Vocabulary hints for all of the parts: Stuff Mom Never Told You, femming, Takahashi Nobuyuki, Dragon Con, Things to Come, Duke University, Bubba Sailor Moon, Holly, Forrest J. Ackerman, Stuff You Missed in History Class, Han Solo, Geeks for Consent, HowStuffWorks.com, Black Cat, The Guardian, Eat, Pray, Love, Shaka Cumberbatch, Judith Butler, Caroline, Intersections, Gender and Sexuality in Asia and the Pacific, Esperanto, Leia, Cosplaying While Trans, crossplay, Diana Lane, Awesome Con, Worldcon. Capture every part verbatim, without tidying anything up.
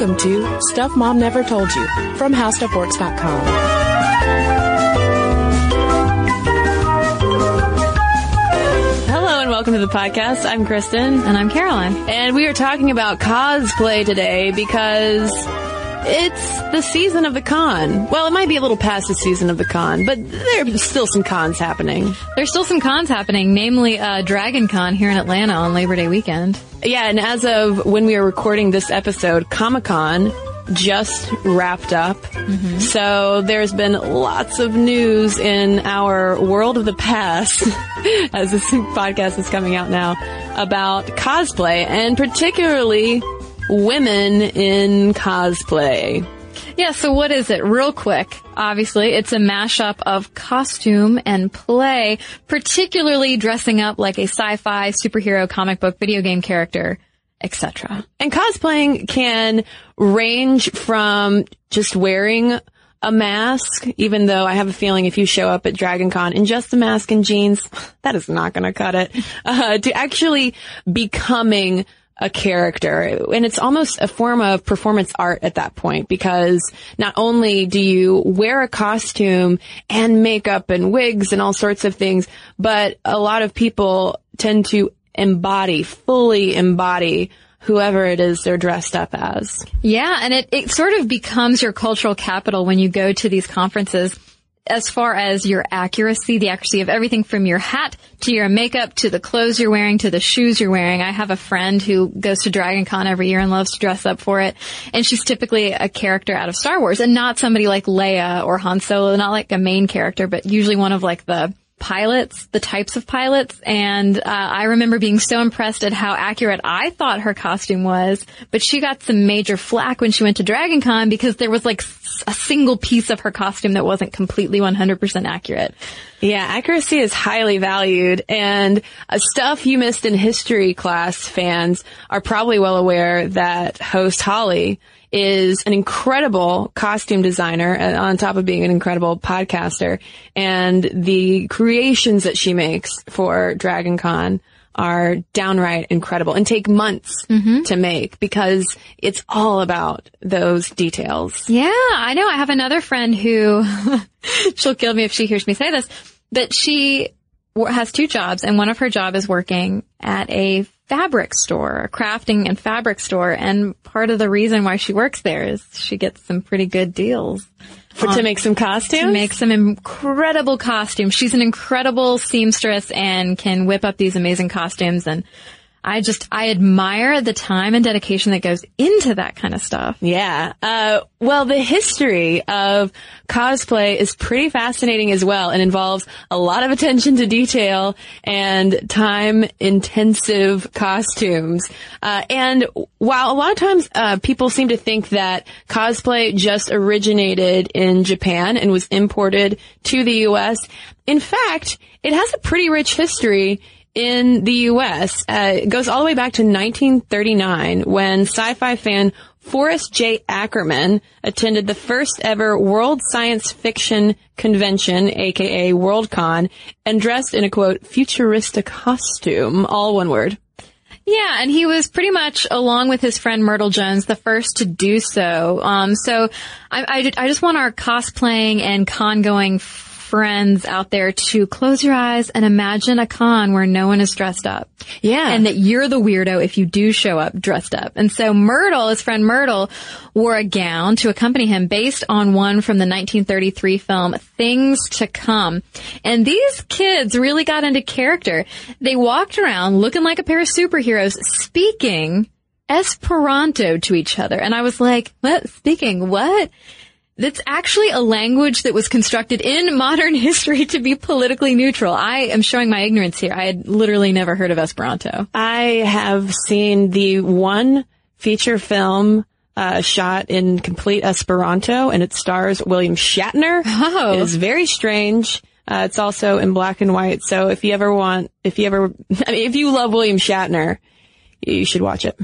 Welcome to Stuff Mom Never Told You from how stuff works dot com. Hello and welcome to the podcast. I'm Kristen. And I'm Caroline. And we are talking about cosplay today because it's the season of the con. Well, it might be a little past the season of the con, but there are still some cons happening. There's still some cons happening, namely uh, Dragon Con here in Atlanta on Labor Day weekend. Yeah, and as of when we are recording this episode, Comic-Con just wrapped up. Mm-hmm. So there's been lots of news in our world of the past, as this podcast is coming out now, about cosplay, and particularly women in cosplay. Yeah, so what is it? Real quick, obviously, it's a mashup of costume and play, particularly dressing up like a sci-fi, superhero, comic book, video game character, et cetera. And cosplaying can range from just wearing a mask, even though I have a feeling if you show up at Dragon Con in just a mask and jeans, that is not going to cut it, uh, to actually becoming a character. And it's almost a form of performance art at that point, because not only do you wear a costume and makeup and wigs and all sorts of things, but a lot of people tend to embody, fully embody whoever it is they're dressed up as. Yeah, and it, it sort of becomes your cultural capital when you go to these conferences. As far as your accuracy, the accuracy of everything from your hat to your makeup to the clothes you're wearing to the shoes you're wearing. I have a friend who goes to Dragon Con every year and loves to dress up for it. And she's typically a character out of Star Wars, and not somebody like Leia or Han Solo, not like a main character, but usually one of like the pilots, the types of pilots. And uh, I remember being so impressed at how accurate I thought her costume was, but she got some major flack when she went to Dragon Con because there was like a single piece of her costume that wasn't completely one hundred percent accurate. Yeah, accuracy is highly valued, and uh, Stuff You Missed in History Class fans are probably well aware that host Holly is an incredible costume designer, uh, on top of being an incredible podcaster, and the creations that she makes for Dragon Con are downright incredible and take months mm-hmm. to make because it's all about those details. Yeah, I know. I have another friend who, she'll kill me if she hears me say this, but she has two jobs, and one of her job is working at a fabric store, a crafting and fabric store, and part of the reason why she works there is she gets some pretty good deals. For, um, to make some costumes? To make some incredible costumes. She's an incredible seamstress and can whip up these amazing costumes. And I just, I admire the time and dedication that goes into that kind of stuff. Yeah. Uh, well, the history of cosplay is pretty fascinating as well, and involves a lot of attention to detail and time-intensive costumes. Uh, and while a lot of times, uh, people seem to think that cosplay just originated in Japan and was imported to the U S, in fact, it has a pretty rich history in the U S. Uh, it goes all the way back to nineteen thirty-nine, when sci-fi fan Forrest J. Ackerman attended the first ever World Science Fiction Convention, aka Worldcon, and dressed in a, quote, futuristic costume, all one word. Yeah, and he was pretty much, along with his friend Myrtle Jones, the first to do so. Um, so I, I, I just want our cosplaying and con-going f- friends out there to close your eyes and imagine a con where no one is dressed up. Yeah. And that you're the weirdo if you do show up dressed up. And so Myrtle, his friend Myrtle, wore a gown to accompany him based on one from the nineteen thirty-three film Things to Come. And these kids really got into character. They walked around looking like a pair of superheroes, speaking Esperanto to each other. And I was like, what? Speaking what? That's actually a language that was constructed in modern history to be politically neutral. I am showing my ignorance here. I had literally never heard of Esperanto. I have seen the one feature film uh shot in complete Esperanto, and it stars William Shatner. Oh. It is very strange. Uh, it's also in black and white. So if you ever want, if you ever, I mean, if you love William Shatner, you should watch it.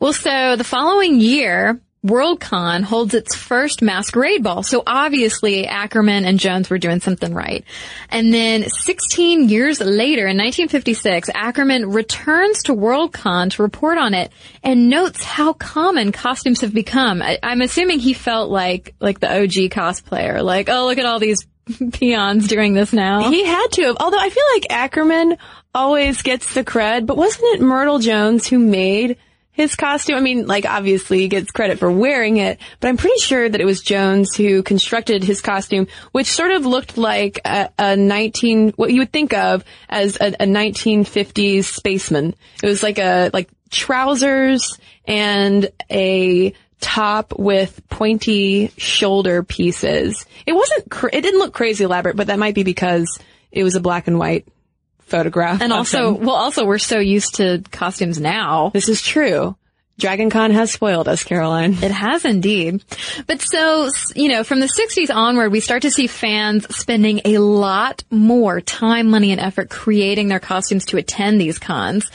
Well, so the following year, Worldcon holds its first masquerade ball. So obviously Ackerman and Jones were doing something right. And then sixteen years later, in nineteen fifty-six, Ackerman returns to Worldcon to report on it and notes how common costumes have become. I, I'm assuming he felt like, like the O G cosplayer. Like, oh, look at all these peons doing this now. He had to have. Although I feel like Ackerman always gets the cred, but wasn't it Myrtle Jones who made his costume? I mean, like, obviously he gets credit for wearing it, but I'm pretty sure that it was Jones who constructed his costume, which sort of looked like a, a nineteen, what you would think of as a, a nineteen fifties spaceman. It was like a, like trousers and a top with pointy shoulder pieces. It wasn't, cra- it didn't look crazy elaborate, but that might be because it was a black and white photograph. And also, them. well, also we're so used to costumes now. This is true. Dragon Con has spoiled us, Caroline. It has indeed. But so, you know, from the sixties onward, we start to see fans spending a lot more time, money, and effort creating their costumes to attend these cons.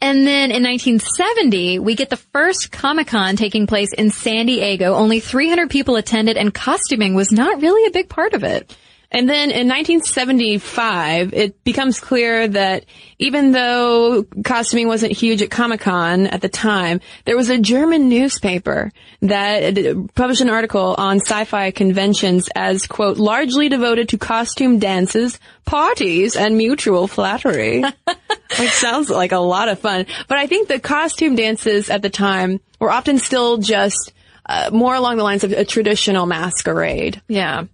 And then in nineteen seventy, we get the first Comic-Con taking place in San Diego. Only three hundred people attended, and costuming was not really a big part of it. And then in nineteen seventy-five, it becomes clear that even though costuming wasn't huge at Comic-Con at the time, there was a German newspaper that published an article on sci-fi conventions as, quote, largely devoted to costume dances, parties, and mutual flattery. Which sounds like a lot of fun. But I think the costume dances at the time were often still just uh, more along the lines of a traditional masquerade. Yeah.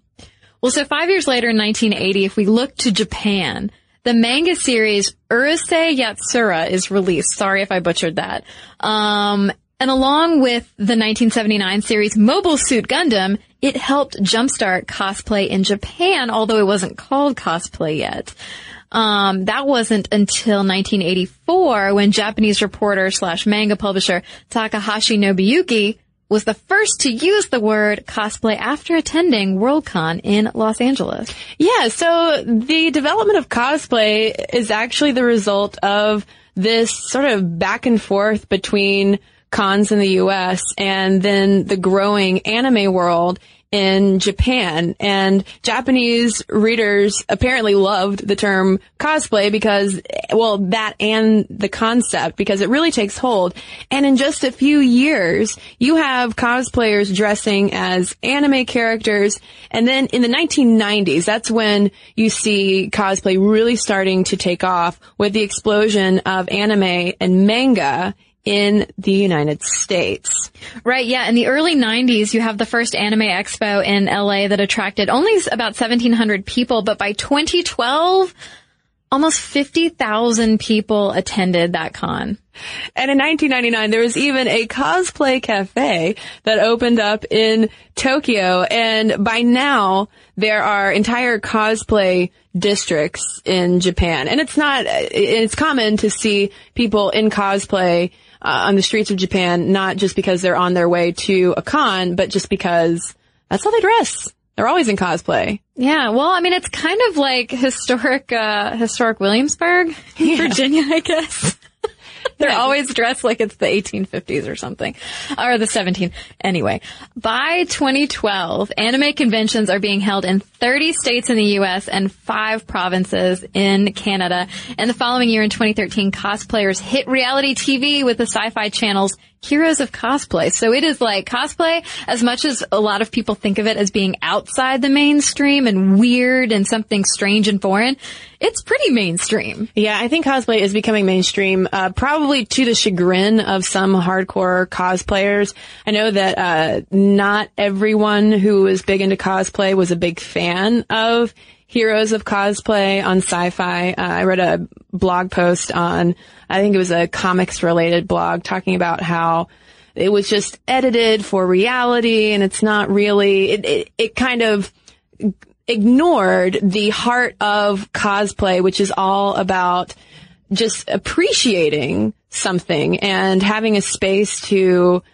Well, so five years later in nineteen eighty, if we look to Japan, the manga series Urusei Yatsura is released. Sorry if I butchered that. Um, and along with the nineteen seventy-nine series Mobile Suit Gundam, it helped jumpstart cosplay in Japan, although it wasn't called cosplay yet. Um, that wasn't until nineteen eighty-four when Japanese reporter slash manga publisher Takahashi Nobuyuki was the first to use the word cosplay after attending Worldcon in Los Angeles. Yeah, so the development of cosplay is actually the result of this sort of back and forth between cons in the U S and then the growing anime world in Japan. And Japanese readers apparently loved the term cosplay because, well, that and the concept, because it really takes hold. And in just a few years, you have cosplayers dressing as anime characters. And then in the nineteen nineties, that's when you see cosplay really starting to take off with the explosion of anime and manga in the United States. Right, yeah. In the early nineties, you have the first anime expo in L A that attracted only about seventeen hundred people, but by twenty twelve, almost fifty thousand people attended that con. And in nineteen ninety-nine, there was even a cosplay cafe that opened up in Tokyo. And by now, there are entire cosplay districts in Japan. And it's not, it's common to see people in cosplay uh, on the streets of Japan, not just because they're on their way to a con, but just because that's how they dress. They're always in cosplay. Yeah, well, I mean, it's kind of like historic, uh, historic Williamsburg, yeah. Virginia, I guess. They're always dressed like it's the eighteen fifties or something, or the seventeen. Anyway, by twenty twelve, anime conventions are being held in thirty states in the U S and five provinces in Canada. And the following year in twenty thirteen, cosplayers hit reality T V with the sci-fi channel's Heroes of Cosplay. So it is like cosplay, as much as a lot of people think of it as being outside the mainstream and weird and something strange and foreign, it's pretty mainstream. Yeah, I think cosplay is becoming mainstream, uh, probably to the chagrin of some hardcore cosplayers. I know that uh, not everyone who was big into cosplay was a big fan of Heroes of Cosplay on Sci-Fi. Uh, I read a blog post on, I think it was a comics-related blog, talking about how it was just edited for reality, and it's not really, it, it, it kind of ignored the heart of cosplay, which is all about just appreciating something and having a space to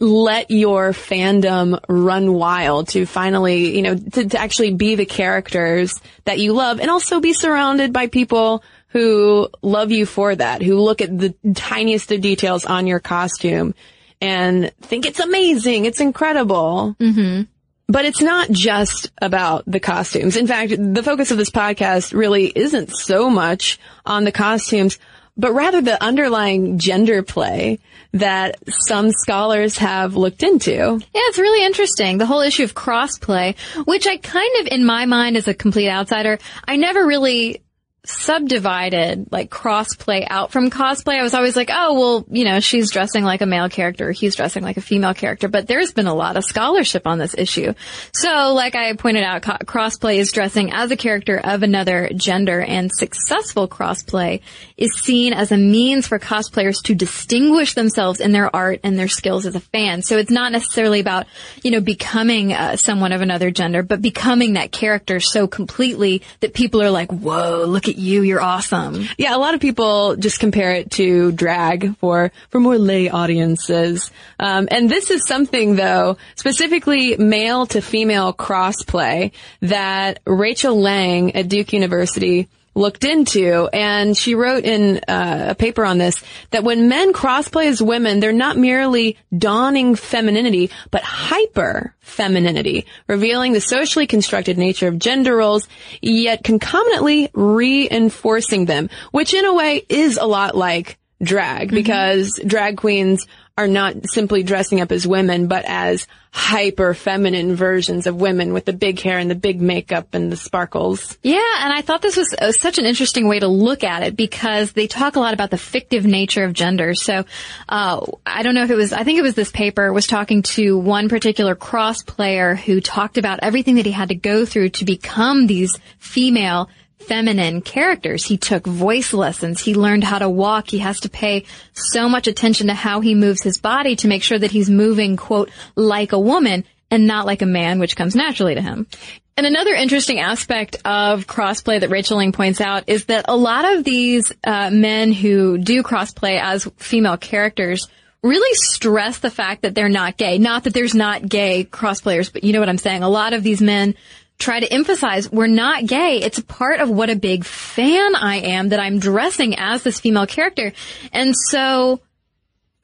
let your fandom run wild, to finally, you know, to, to actually be the characters that you love and also be surrounded by people who love you for that, who look at the tiniest of details on your costume and think it's amazing, it's incredible. Mm-hmm. But it's not just about the costumes. In fact, the focus of this podcast really isn't so much on the costumes, but rather the underlying gender play that some scholars have looked into. Yeah, it's really interesting. The whole issue of crossplay, which I kind of, in my mind as a complete outsider, I never really subdivided like crossplay out from cosplay. I was always like, oh, well, you know, she's dressing like a male character, he's dressing like a female character. But there's been a lot of scholarship on this issue. So, like I pointed out, co- crossplay is dressing as a character of another gender, and successful crossplay is seen as a means for cosplayers to distinguish themselves in their art and their skills as a fan. So it's not necessarily about, you know, becoming uh, someone of another gender, but becoming that character so completely that people are like, whoa, look at you, you're awesome. Yeah, a lot of people just compare it to drag for for more lay audiences. Um, and this is something, though, specifically male to female crossplay that Rachel Leng at Duke University looked into, and she wrote in uh, a paper on this that when men crossplay as women, they're not merely donning femininity, but hyper femininity, revealing the socially constructed nature of gender roles, yet concomitantly reinforcing them, which in a way is a lot like drag, mm-hmm. because drag queens are not simply dressing up as women, but as hyper feminine versions of women with the big hair and the big makeup and the sparkles. Yeah, and I thought this was uh, such an interesting way to look at it, because they talk a lot about the fictive nature of gender. So uh I don't know if it was, I think it was this paper was talking to one particular cross player who talked about everything that he had to go through to become these female feminine characters. He took voice lessons. He learned how to walk. He has to pay so much attention to how he moves his body to make sure that he's moving, quote, like a woman and not like a man, which comes naturally to him. And another interesting aspect of crossplay that Rachel Leng points out is that a lot of these uh, men who do crossplay as female characters really stress the fact that they're not gay. Not that there's not gay crossplayers, but you know what I'm saying. A lot of these men try to emphasize, we're not gay. It's a part of what a big fan I am that I'm dressing as this female character. And so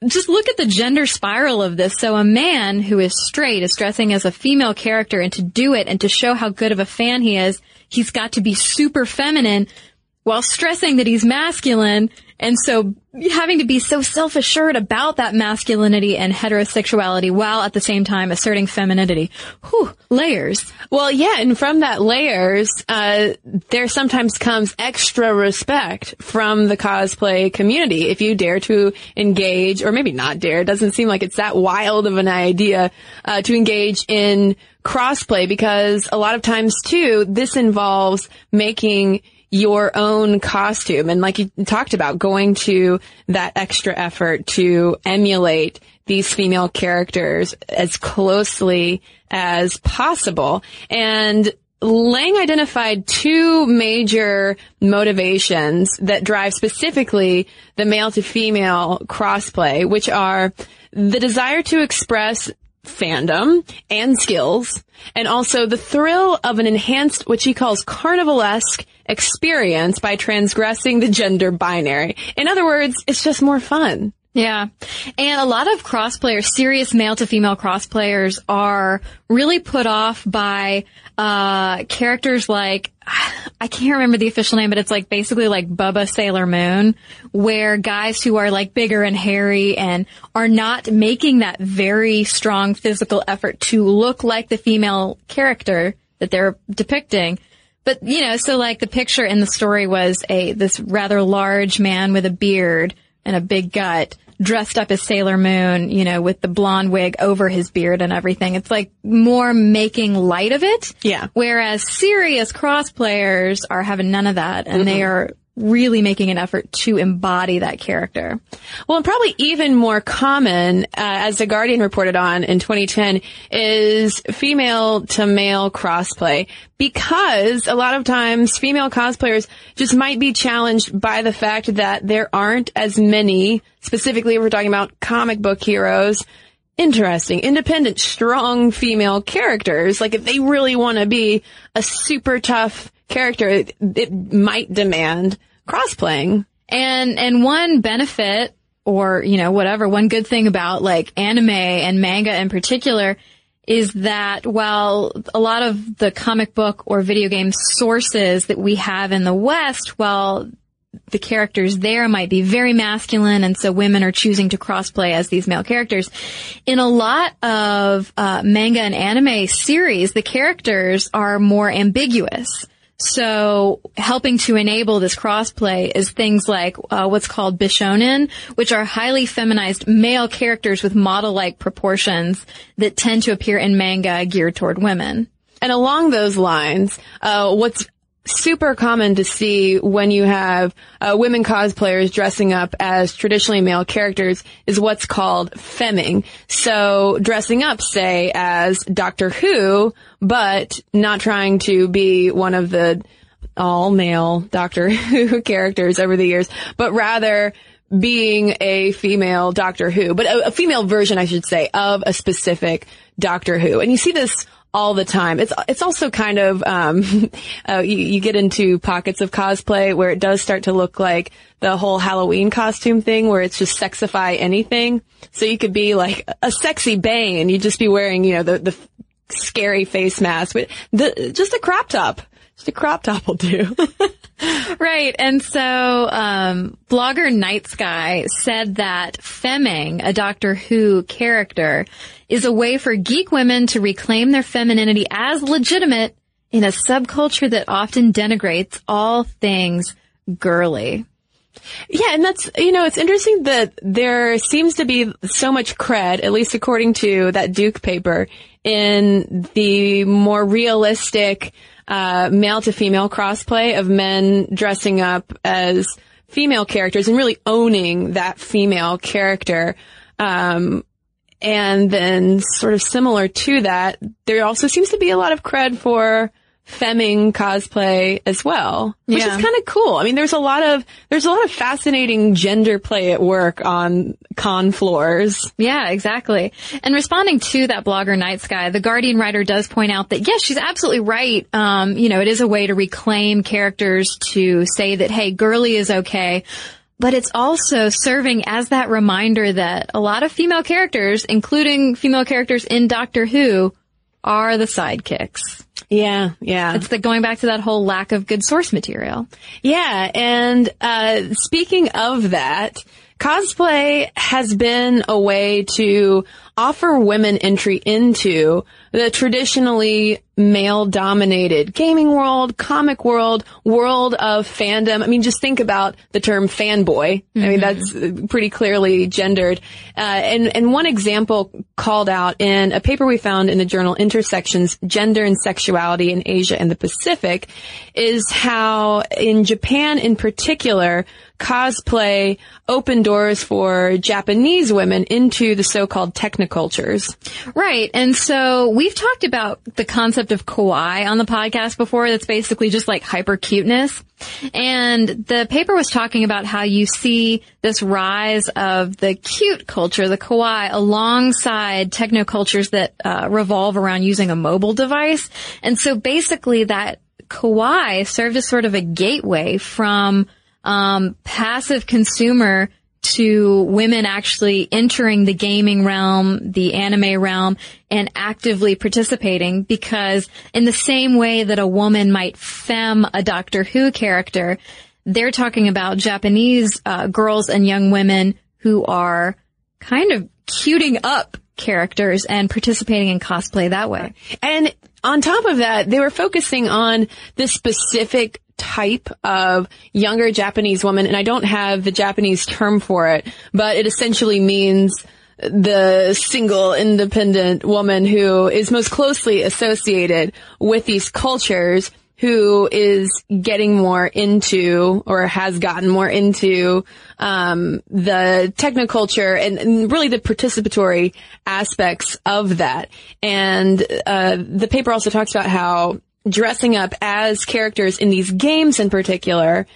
just look at the gender spiral of this. So a man who is straight is dressing as a female character, and to do it and to show how good of a fan he is, he's got to be super feminine while stressing that he's masculine. And so having to be so self-assured about that masculinity and heterosexuality while at the same time asserting femininity. Whew, layers. Well, yeah, and from that layers, uh, there sometimes comes extra respect from the cosplay community. If you dare to engage, or maybe not dare, it doesn't seem like it's that wild of an idea, uh, to engage in crossplay, because a lot of times, too, this involves making your own costume. And like you talked about, going to that extra effort to emulate these female characters as closely as possible. And Leng identified two major motivations that drive specifically the male to female crossplay, which are the desire to express fandom and skills, and also the thrill of an enhanced, what she calls carnivalesque, experience by transgressing the gender binary. In other words, it's just more fun. Yeah. And a lot of crossplayers, serious male to female crossplayers, are really put off by uh characters like, I can't remember the official name, but it's like basically like Bubba Sailor Moon, where guys who are like bigger and hairy and are not making that very strong physical effort to look like the female character that they're depicting. But, you know, so like the picture in the story was a this rather large man with a beard and a big gut dressed up as Sailor Moon, you know, with the blonde wig over his beard and everything. It's like more making light of it. Yeah. Whereas serious cross players are having none of that, and mm-hmm. they are really making an effort to embody that character. Well, and probably even more common, uh, as The Guardian reported on in twenty ten, is female to male crossplay, because a lot of times female cosplayers just might be challenged by the fact that there aren't as many, specifically if we're talking about comic book heroes, interesting, independent, strong female characters. Like if they really want to be a super tough character, it, it might demand cross-playing. And and one benefit or, you know, whatever. One good thing about, like, anime and manga in particular is that while a lot of the comic book or video game sources that we have in the West, well, the characters there might be very masculine, and so women are choosing to crossplay as these male characters. In a lot of uh, manga and anime series, the characters are more ambiguous. So helping to enable this crossplay is things like uh, what's called Bishonen, which are highly feminized male characters with model-like proportions that tend to appear in manga geared toward women. And along those lines, uh, what's super common to see when you have uh, women cosplayers dressing up as traditionally male characters is what's called femming. So dressing up, say, as Doctor Who, but not trying to be one of the all-male Doctor Who characters over the years, but rather being a female Doctor Who, but a, a female version, I should say, of a specific Doctor Who. And you see this all the time. It's it's also kind of, um, uh, you, you get into pockets of cosplay where it does start to look like the whole Halloween costume thing where it's just sexify anything. So you could be like a sexy Bane. You'd just be wearing, you know, the, the scary face mask, but the, just a crop top. Just a crop top will do. Right. And so, um, blogger Night Sky said that femming, a Doctor Who character, is a way for geek women to reclaim their femininity as legitimate in a subculture that often denigrates all things girly. Yeah, and that's, you know, it's interesting that there seems to be so much cred, at least according to that Duke paper, in the more realistic uh male-to-female crossplay of men dressing up as female characters and really owning that female character. Um and then sort of similar to that, there also seems to be a lot of cred for femming cosplay as well, which yeah. is kind of cool. I mean, there's a lot of there's a lot of fascinating gender play at work on con floors. Yeah, exactly. And responding to that blogger Night Sky, the Guardian writer does point out that yes, she's absolutely right. Um, you know, it is a way to reclaim characters, to say that hey, girly is okay. But it's also serving as that reminder that a lot of female characters, including female characters in Doctor Who, are the sidekicks. Yeah, yeah. It's the, going back to that whole lack of good source material. Yeah, and uh speaking of that, cosplay has been a way to offer women entry into the traditionally male-dominated gaming world, comic world, world of fandom. I mean, just think about the term fanboy. Mm-hmm. I mean, that's pretty clearly gendered. Uh, and, and one example called out in a paper we found in the journal Intersections, Gender and Sexuality in Asia and the Pacific, is how in Japan in particular, cosplay opened doors for Japanese women into the so-called technocultures. Right. And so we've talked about the concept of kawaii on the podcast before. That's basically just like hyper cuteness. And the paper was talking about how you see this rise of the cute culture, the kawaii, alongside technocultures that uh, revolve around using a mobile device. And so basically that kawaii served as sort of a gateway from um passive consumer to women actually entering the gaming realm, the anime realm, and actively participating, because in the same way that a woman might femme a Doctor Who character, they're talking about Japanese uh, girls and young women who are kind of cuting up characters and participating in cosplay that way. And on top of that, they were focusing on this specific type of younger Japanese woman, and I don't have the Japanese term for it, but it essentially means the single independent woman who is most closely associated with these cultures, who is getting more into, or has gotten more into, um, the technoculture and, and really the participatory aspects of that. And uh, the paper also talks about how dressing up as characters in these games in particular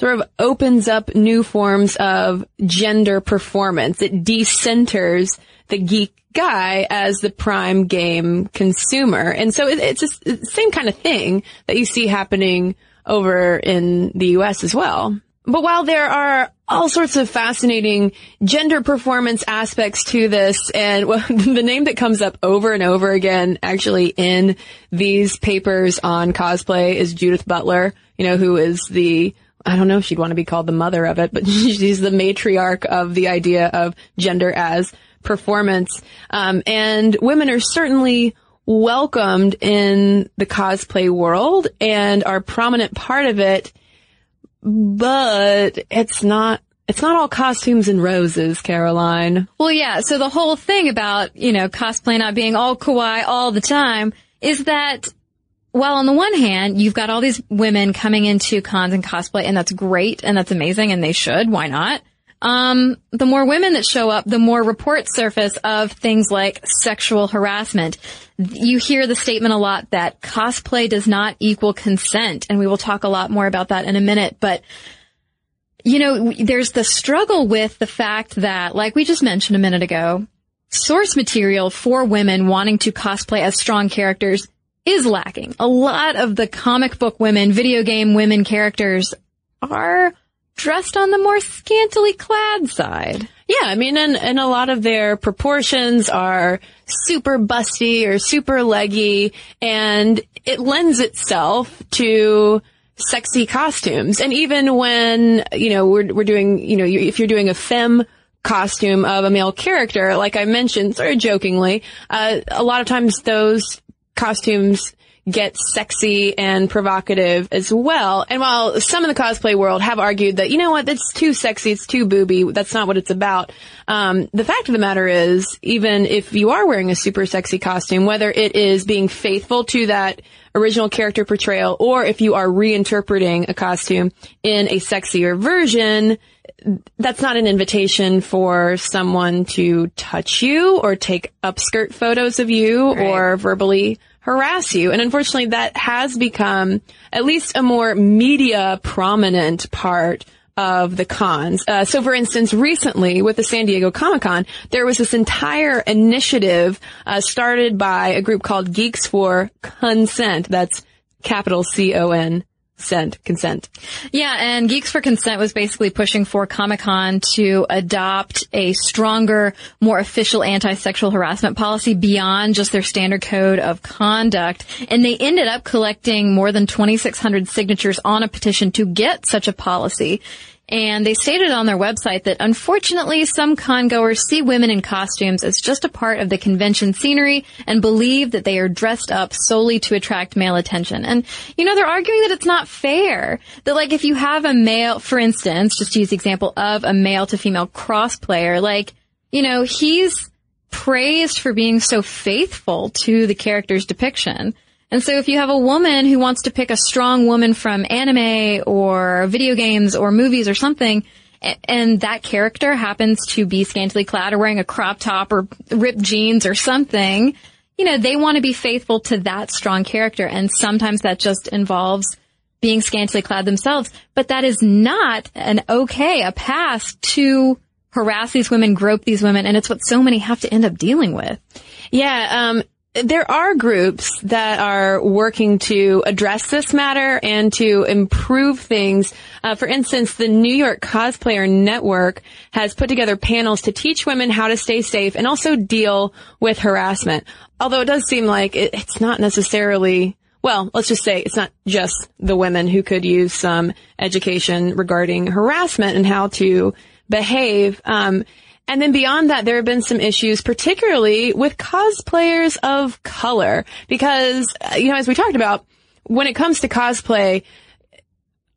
sort of opens up new forms of gender performance. It decenters the geek guy as the prime game consumer. And so it, it's just, it's the same kind of thing that you see happening over in the U S as well. But while there are all sorts of fascinating gender performance aspects to this. And well, the name that comes up over and over again, actually, in these papers on cosplay is Judith Butler, you know, who is the, I don't know if she'd want to be called the mother of it, but she's the matriarch of the idea of gender as performance. Um, and women are certainly welcomed in the cosplay world and are a prominent part of it. But it's not, it's not all costumes and roses, Caroline. Well, yeah. So the whole thing about, you know, cosplay not being all kawaii all the time is that, well, on the one hand, you've got all these women coming into cons and cosplay, and that's great and that's amazing and they should. Why not? Um, the more women that show up, the more reports surface of things like sexual harassment. You hear the statement a lot that cosplay does not equal consent, and we will talk a lot more about that in a minute. But, you know, there's the struggle with the fact that, like we just mentioned a minute ago, source material for women wanting to cosplay as strong characters is lacking. A lot of the comic book women, video game women characters are dressed on the more scantily clad side. Yeah, I mean, and, and a lot of their proportions are super busty or super leggy, and it lends itself to sexy costumes. And even when, you know, we're we're doing, you know, if you're doing a femme costume of a male character, like I mentioned, sort of jokingly, uh, a lot of times those costumes get sexy and provocative as well. And while some in the cosplay world have argued that, you know what, that's too sexy, it's too booby, that's not what it's about, um, the fact of the matter is, even if you are wearing a super sexy costume, whether it is being faithful to that original character portrayal or if you are reinterpreting a costume in a sexier version, that's not an invitation for someone to touch you or take upskirt photos of you, right, or verbally harass you. And unfortunately, that has become at least a more media prominent part of the cons. Uh, so, for instance, recently with the San Diego Comic-Con, there was this entire initiative uh, started by a group called Geeks for Consent. That's capital C O N. Consent, consent. Yeah, and Geeks for Consent was basically pushing for Comic-Con to adopt a stronger, more official anti-sexual harassment policy beyond just their standard code of conduct. And they ended up collecting more than twenty-six hundred signatures on a petition to get such a policy. And they stated on their website that, unfortunately, some con-goers see women in costumes as just a part of the convention scenery and believe that they are dressed up solely to attract male attention. And, you know, they're arguing that it's not fair. That, like, if you have a male, for instance, just to use the example of a male-to-female cross-player, like, you know, he's praised for being so faithful to the character's depiction. And so if you have a woman who wants to pick a strong woman from anime or video games or movies or something, and that character happens to be scantily clad or wearing a crop top or ripped jeans or something, you know, they want to be faithful to that strong character. And sometimes that just involves being scantily clad themselves. But that is not an okay, a pass to harass these women, grope these women. And it's what so many have to end up dealing with. Yeah, um... There are groups that are working to address this matter and to improve things. Uh, for instance, the New York Cosplayer Network has put together panels to teach women how to stay safe and also deal with harassment. Although it does seem like it, it's not necessarily, well, let's just say it's not just the women who could use some education regarding harassment and how to behave. Um, And then beyond that, there have been some issues, particularly with cosplayers of color, because, you know, as we talked about, when it comes to cosplay,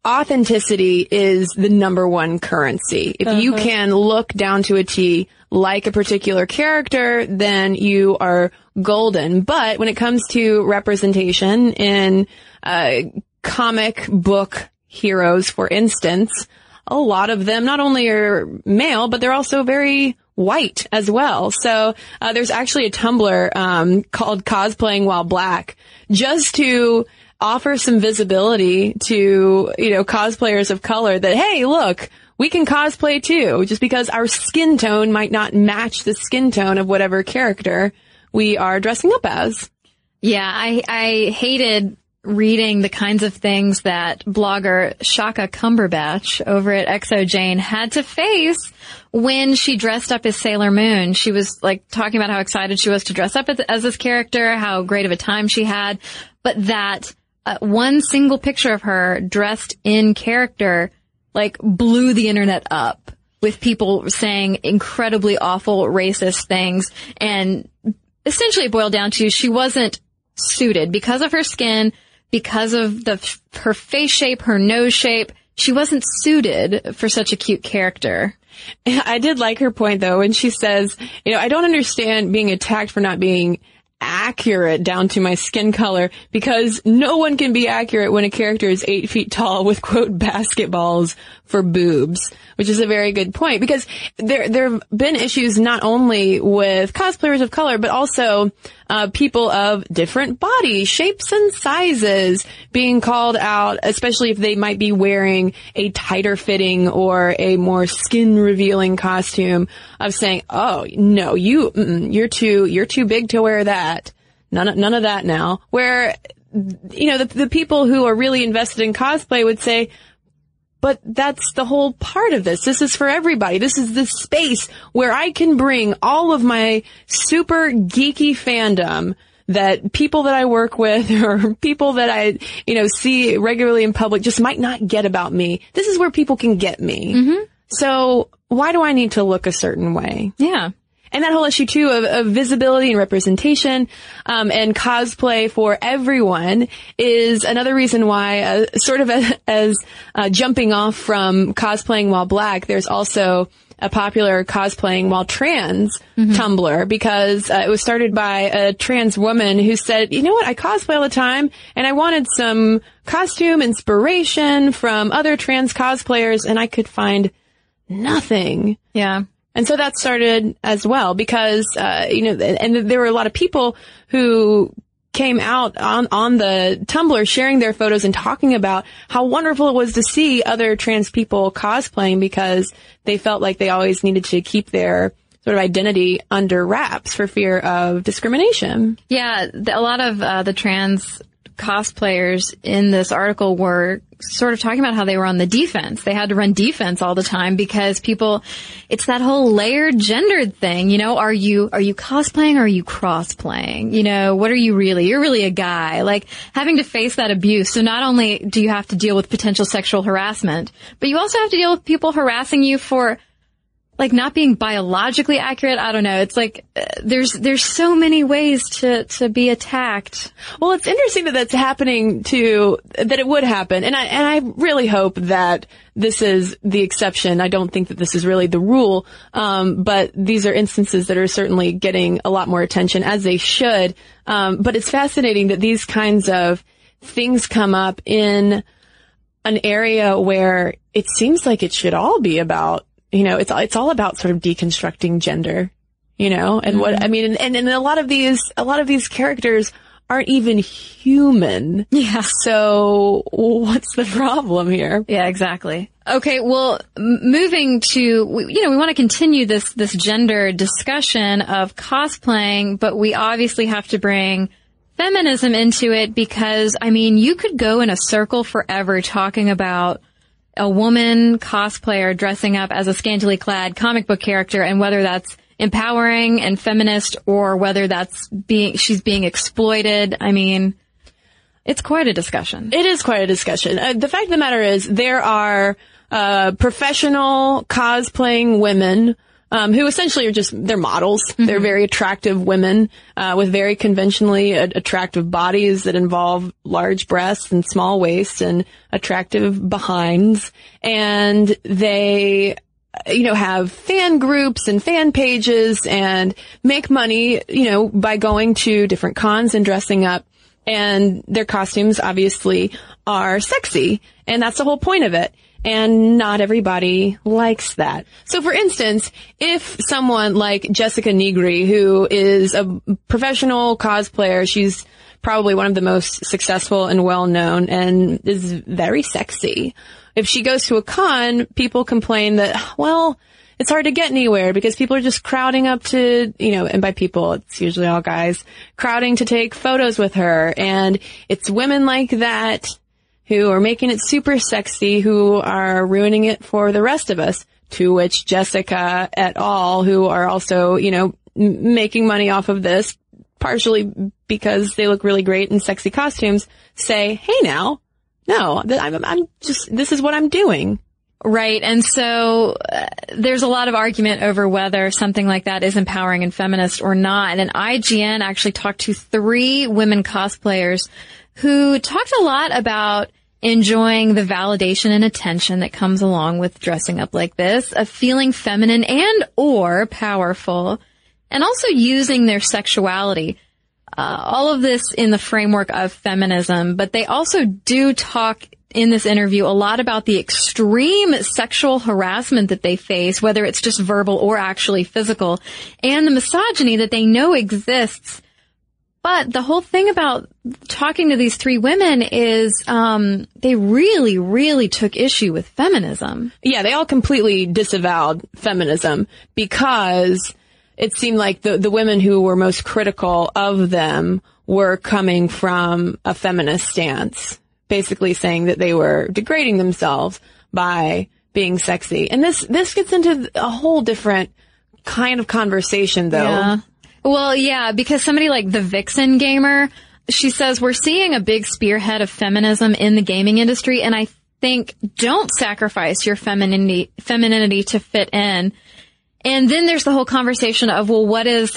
authenticity is the number one currency. If uh-huh. you can look down to a T like a particular character, then you are golden. But when it comes to representation in uh, comic book heroes, for instance, a lot of them not only are male, but they're also very white as well. So uh, there's actually a Tumblr um, called Cosplaying While Black, just to offer some visibility to, you know, cosplayers of color that, hey, look, we can cosplay too, just because our skin tone might not match the skin tone of whatever character we are dressing up as. Yeah, I, I hated reading the kinds of things that blogger Shaka Cumberbatch over at Exojane had to face when she dressed up as Sailor Moon. She was like talking about how excited she was to dress up as, as this character, how great of a time she had, but that uh, one single picture of her dressed in character like blew the internet up with people saying incredibly awful racist things, and essentially it boiled down to she wasn't suited because of her skin. Because of the her face shape, her nose shape, she wasn't suited for such a cute character. I did like her point, though, when she says, you know, I don't understand being attacked for not being accurate down to my skin color, because no one can be accurate when a character is eight feet tall with, quote, basketballs for boobs, which is a very good point, because there there have been issues not only with cosplayers of color, but also uh people of different body shapes and sizes being called out, especially if they might be wearing a tighter fitting or a more skin revealing costume, of saying, oh, no, you, mm-mm, you're too, you're too big to wear that. None of, none of that now. Where, you know, the, the people who are really invested in cosplay would say, but that's the whole part of this. This is for everybody. This is the space where I can bring all of my super geeky fandom that people that I work with or people that I, you know, see regularly in public just might not get about me. This is where people can get me. Mm-hmm. So why do I need to look a certain way? Yeah. And that whole issue, too, of, of visibility and representation um, and cosplay for everyone is another reason why, uh, sort of a, as uh, jumping off from Cosplaying While Black, there's also a popular Cosplaying While Trans mm-hmm. Tumblr, because uh, it was started by a trans woman who said, you know what, I cosplay all the time, and I wanted some costume inspiration from other trans cosplayers, and I could find nothing. Yeah. And so that started as well because, uh, you know, and there were a lot of people who came out on, on the Tumblr sharing their photos and talking about how wonderful it was to see other trans people cosplaying, because they felt like they always needed to keep their sort of identity under wraps for fear of discrimination. Yeah, a lot of uh, the trans cosplayers in this article were sort of talking about how they were on the defense. They had to run defense all the time because people, it's that whole layered gendered thing, you know, are you, are you cosplaying or are you cross-playing? You know, what are you really? You're really a guy. Like, having to face that abuse. So not only do you have to deal with potential sexual harassment, but you also have to deal with people harassing you for, like, not being biologically accurate. I don't know. It's like uh, there's there's so many ways to to be attacked. Well, it's interesting that that's happening to that it would happen, and I and I really hope that this is the exception. I don't think that this is really the rule, um, but these are instances that are certainly getting a lot more attention, as they should. Um, but it's fascinating that these kinds of things come up in an area where it seems like it should all be about. You know, it's it's all about sort of deconstructing gender, you know, and mm-hmm. what I mean, and and a lot of these a lot of these characters aren't even human. Yeah. So what's the problem here? Yeah, exactly. Okay, well, moving to, you know, we want to continue this this gender discussion of cosplaying, but we obviously have to bring feminism into it, because I mean, you could go in a circle forever talking about a woman cosplayer dressing up as a scantily clad comic book character, and whether that's empowering and feminist or whether that's being, she's being exploited. I mean, it's quite a discussion. It is quite a discussion. Uh, the fact of the matter is there are, uh, professional cosplaying women, um, who essentially are just, they're models. Mm-hmm. They're very attractive women, uh, with very conventionally a- attractive bodies that involve large breasts and small waists and attractive behinds. And they, you know, have fan groups and fan pages and make money, you know, by going to different cons and dressing up. And their costumes obviously are sexy. And that's the whole point of it. And not everybody likes that. So, for instance, if someone like Jessica Negri, who is a professional cosplayer, she's probably one of the most successful and well-known and is very sexy. If she goes to a con, people complain that, well, it's hard to get anywhere because people are just crowding up to, you know, and by people, it's usually all guys, crowding to take photos with her. And it's women like that who are making it super sexy, who are ruining it for the rest of us, to which Jessica et al., who are also, you know, m- making money off of this, partially because they look really great in sexy costumes, say, hey, now, no, I'm, I'm just, this is what I'm doing. Right. And so uh, there's a lot of argument over whether something like that is empowering and feminist or not. And I G N actually talked to three women cosplayers who talked a lot about enjoying the validation and attention that comes along with dressing up like this, of feeling feminine and or powerful, and also using their sexuality. Uh, all of this in the framework of feminism, but they also do talk in this interview a lot about the extreme sexual harassment that they face, whether it's just verbal or actually physical, and the misogyny that they know exists. But the whole thing about talking to these three women is um they really, really took issue with feminism. Yeah, they all completely disavowed feminism because it seemed like the, the women who were most critical of them were coming from a feminist stance, basically saying that they were degrading themselves by being sexy. And this this gets into a whole different kind of conversation, though. Yeah. Well, yeah, because somebody like the Vixen Gamer, she says, we're seeing a big spearhead of feminism in the gaming industry, and I think don't sacrifice your femininity, femininity to fit in. And then there's the whole conversation of, well, what is,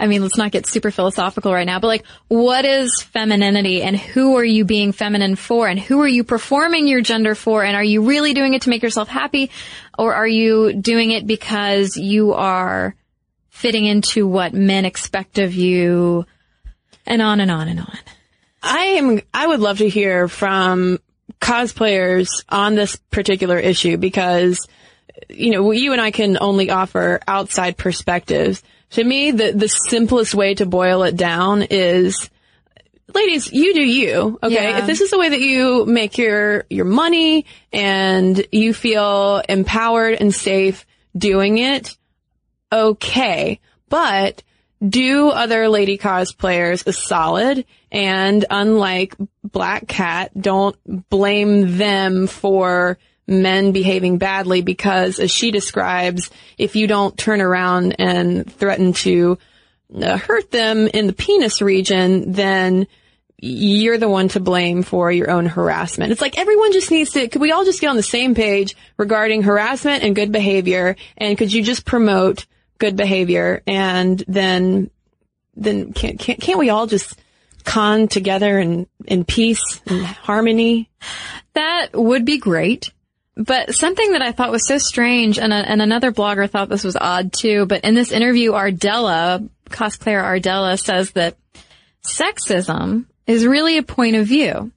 I mean, let's not get super philosophical right now, but like, what is femininity and who are you being feminine for and who are you performing your gender for? And are you really doing it to make yourself happy, or are you doing it because you are fitting into what men expect of you, and on and on and on. I am, I would love to hear from cosplayers on this particular issue because, you know, you and I can only offer outside perspectives. To me, the, the simplest way to boil it down is, ladies, you do you, okay? Yeah. If this is the way that you make your, your money and you feel empowered and safe doing it, okay, but do other lady cosplayers a solid, and unlike Black Cat, don't blame them for men behaving badly because, as she describes, if you don't turn around and threaten to uh, hurt them in the penis region, then you're the one to blame for your own harassment. It's like everyone just needs to, could we all just get on the same page regarding harassment and good behavior, and could you just promote good behavior, and then, then can't, can't, can't we all just con together in, in peace and harmony? That would be great. But something that I thought was so strange, and, a, and another blogger thought this was odd too, but in this interview, Ardella, cosplayer Ardella, says that sexism is really a point of view.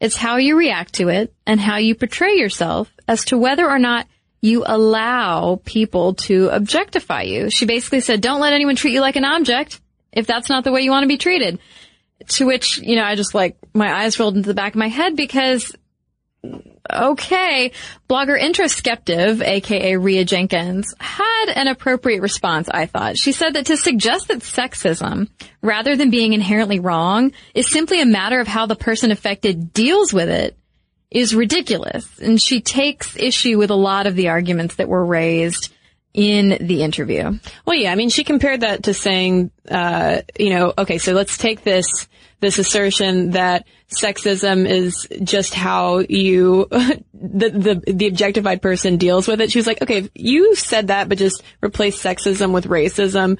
It's how you react to it and how you portray yourself as to whether or not you allow people to objectify you. She basically said, don't let anyone treat you like an object if that's not the way you want to be treated. To which, you know, I just like, my eyes rolled into the back of my head because, okay, blogger Introspective, a k a. Rhea Jenkins, had an appropriate response, I thought. She said that to suggest that sexism, rather than being inherently wrong, is simply a matter of how the person affected deals with it, is ridiculous, and she takes issue with a lot of the arguments that were raised in the interview. Well, yeah, I mean, she compared that to saying, uh, you know, okay, so let's take this this assertion that sexism is just how you, the, the the objectified person deals with it. She was like, okay, if you said that, but just replace sexism with racism,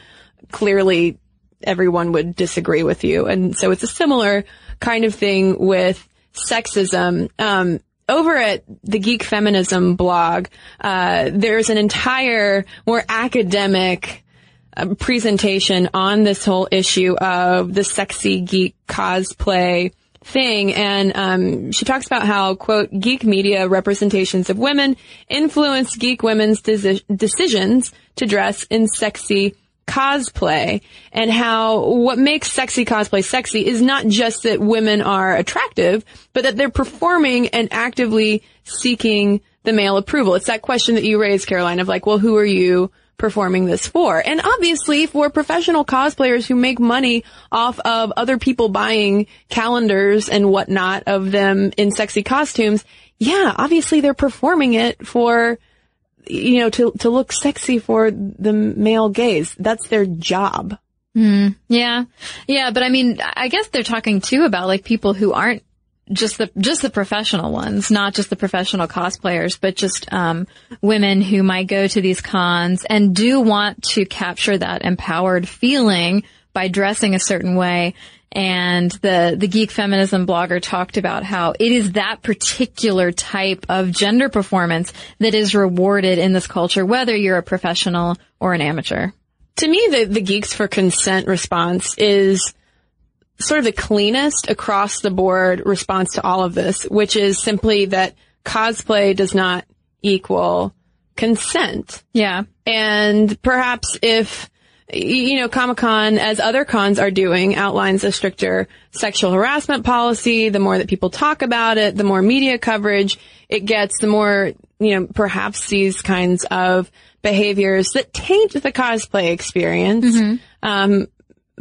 clearly everyone would disagree with you. And so it's a similar kind of thing with sexism. Um, over at the Geek Feminism blog, uh, there's an entire more academic um, presentation on this whole issue of the sexy geek cosplay thing. And um, she talks about how, quote, geek media representations of women influence geek women's de- decisions to dress in sexy cosplay, and how what makes sexy cosplay sexy is not just that women are attractive, but that they're performing and actively seeking the male approval. It's that question that you raised, Caroline, of like, well, who are you performing this for? And obviously for professional cosplayers who make money off of other people buying calendars and whatnot of them in sexy costumes, yeah, obviously they're performing it for, you know, to to look sexy for the male gaze. That's their job. Mm, yeah. Yeah, but I mean, I guess they're talking too about like people who aren't just the just the professional ones, not just the professional cosplayers, but just um women who might go to these cons and do want to capture that empowered feeling by dressing a certain way. And the the Geek Feminism blogger talked about how it is that particular type of gender performance that is rewarded in this culture, whether you're a professional or an amateur. To me, the the Geeks for Consent response is sort of the cleanest across the board response to all of this, which is simply that cosplay does not equal consent. Yeah. And perhaps if, you know, Comic-Con, as other cons are doing, outlines a stricter sexual harassment policy, the more that people talk about it, the more media coverage it gets, the more, you know, perhaps these kinds of behaviors that taint the cosplay experience, mm-hmm. um,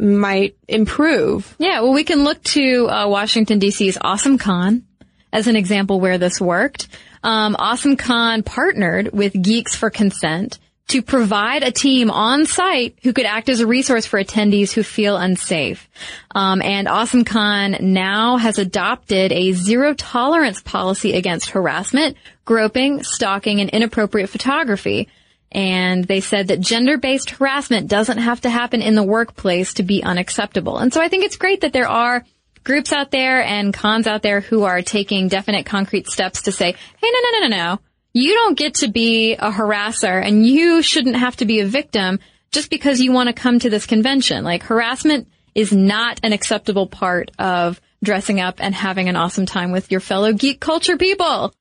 might improve. Yeah, well, we can look to uh, Washington, D C's Awesome Con as an example where this worked. Um, Awesome Con partnered with Geeks for Consent to provide a team on site who could act as a resource for attendees who feel unsafe. Um, and Awesome Con now has adopted a zero tolerance policy against harassment, groping, stalking, and inappropriate photography. And they said that gender-based harassment doesn't have to happen in the workplace to be unacceptable. And so I think it's great that there are groups out there and cons out there who are taking definite concrete steps to say, hey, no, no, no, no, no. You don't get to be a harasser, and you shouldn't have to be a victim just because you want to come to this convention. Like, harassment is not an acceptable part of dressing up and having an awesome time with your fellow geek culture people.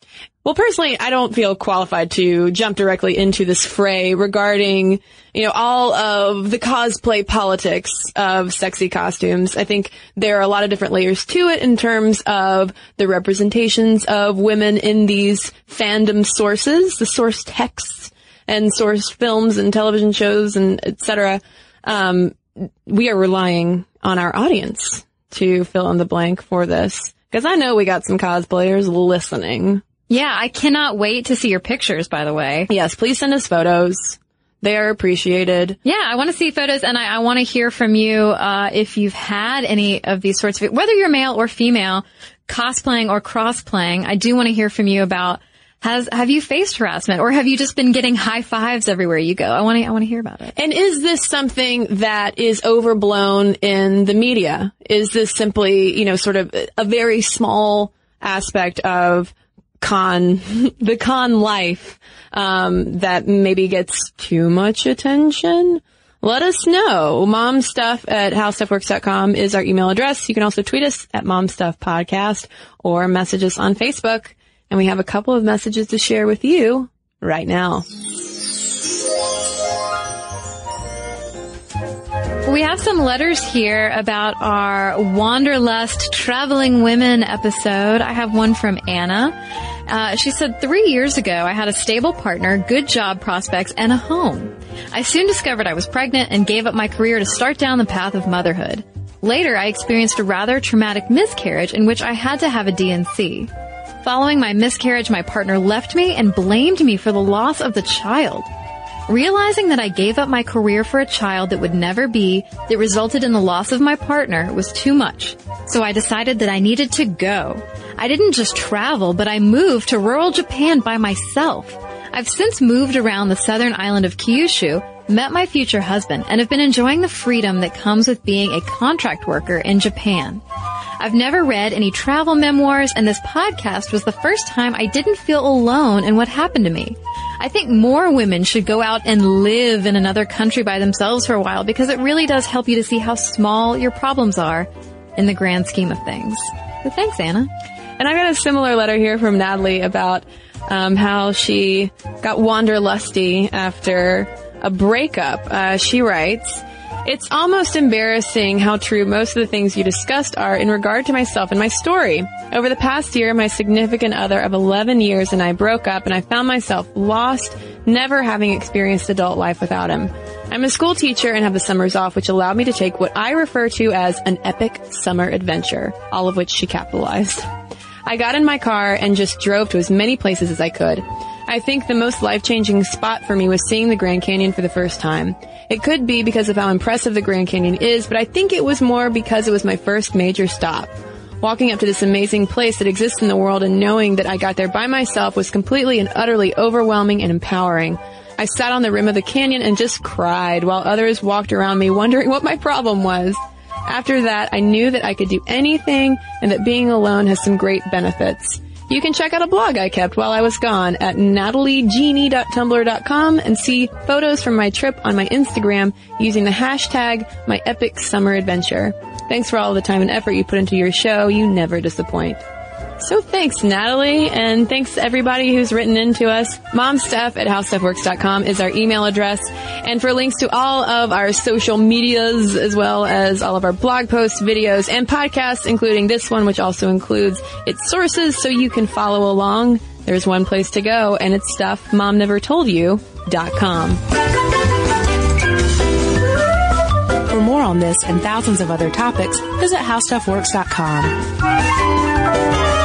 Well, personally, I don't feel qualified to jump directly into this fray regarding, you know, all of the cosplay politics of sexy costumes. I think there are a lot of different layers to it in terms of the representations of women in these fandom sources, the source texts and source films and television shows and et cetera. Um, we are relying on our audience to fill in the blank for this, because I know we got some cosplayers listening. Yeah, I cannot wait to see your pictures, by the way. Yes, please send us photos. They are appreciated. Yeah, I want to see photos, and I, I want to hear from you uh if you've had any of these sorts of, whether you're male or female, cosplaying or crossplaying, I do want to hear from you about, has have you faced harassment, or have you just been getting high fives everywhere you go? I want to I want to hear about it. And is this something that is overblown in the media? Is this simply, you know, sort of a very small aspect of con, the con life, um, that maybe gets too much attention? Let us know. Momstuff at How Stuff Works dot com is our email address. You can also tweet us at Momstuff Podcast or message us on Facebook. And we have a couple of messages to share with you right now. We have some letters here about our Wanderlust Traveling Women episode. I have one from Anna. Uh, she said, three years ago, I had a stable partner, good job prospects, and a home. I soon discovered I was pregnant and gave up my career to start down the path of motherhood. Later, I experienced a rather traumatic miscarriage in which I had to have a D and C. Following my miscarriage, my partner left me and blamed me for the loss of the child. Realizing that I gave up my career for a child that would never be, that resulted in the loss of my partner, was too much. So I decided that I needed to go. I didn't just travel, but I moved to rural Japan by myself. I've since moved around the southern island of Kyushu, met my future husband, and have been enjoying the freedom that comes with being a contract worker in Japan. I've never read any travel memoirs, and this podcast was the first time I didn't feel alone in what happened to me. I think more women should go out and live in another country by themselves for a while, because it really does help you to see how small your problems are in the grand scheme of things. So thanks, Anna. And I got a similar letter here from Natalie about um, how she got wanderlusty after a breakup. Uh, she writes, It's almost embarrassing how true most of the things you discussed are in regard to myself and my story. Over the past year, my significant other of eleven years and I broke up, and I found myself lost, never having experienced adult life without him. I'm a school teacher and have the summers off, which allowed me to take what I refer to as an epic summer adventure, all of which she capitalized. I got in my car and just drove to as many places as I could. I think the most life-changing spot for me was seeing the Grand Canyon for the first time. It could be because of how impressive the Grand Canyon is, but I think it was more because it was my first major stop. Walking up to this amazing place that exists in the world and knowing that I got there by myself was completely and utterly overwhelming and empowering. I sat on the rim of the canyon and just cried while others walked around me wondering what my problem was. After that, I knew that I could do anything and that being alone has some great benefits. You can check out a blog I kept while I was gone at natalie genie dot tumblr dot com and see photos from my trip on my Instagram using the hashtag my epic summer adventure. Thanks for all the time and effort you put into your show. You never disappoint. So thanks, Natalie, and thanks to everybody who's written in to us. Momstuff at how stuff works dot com is our email address. And for links to all of our social medias, as well as all of our blog posts, videos, and podcasts, including this one, which also includes its sources, so you can follow along, there's one place to go, and it's stuff mom never told you dot com. For more on this and thousands of other topics, visit how stuff works dot com.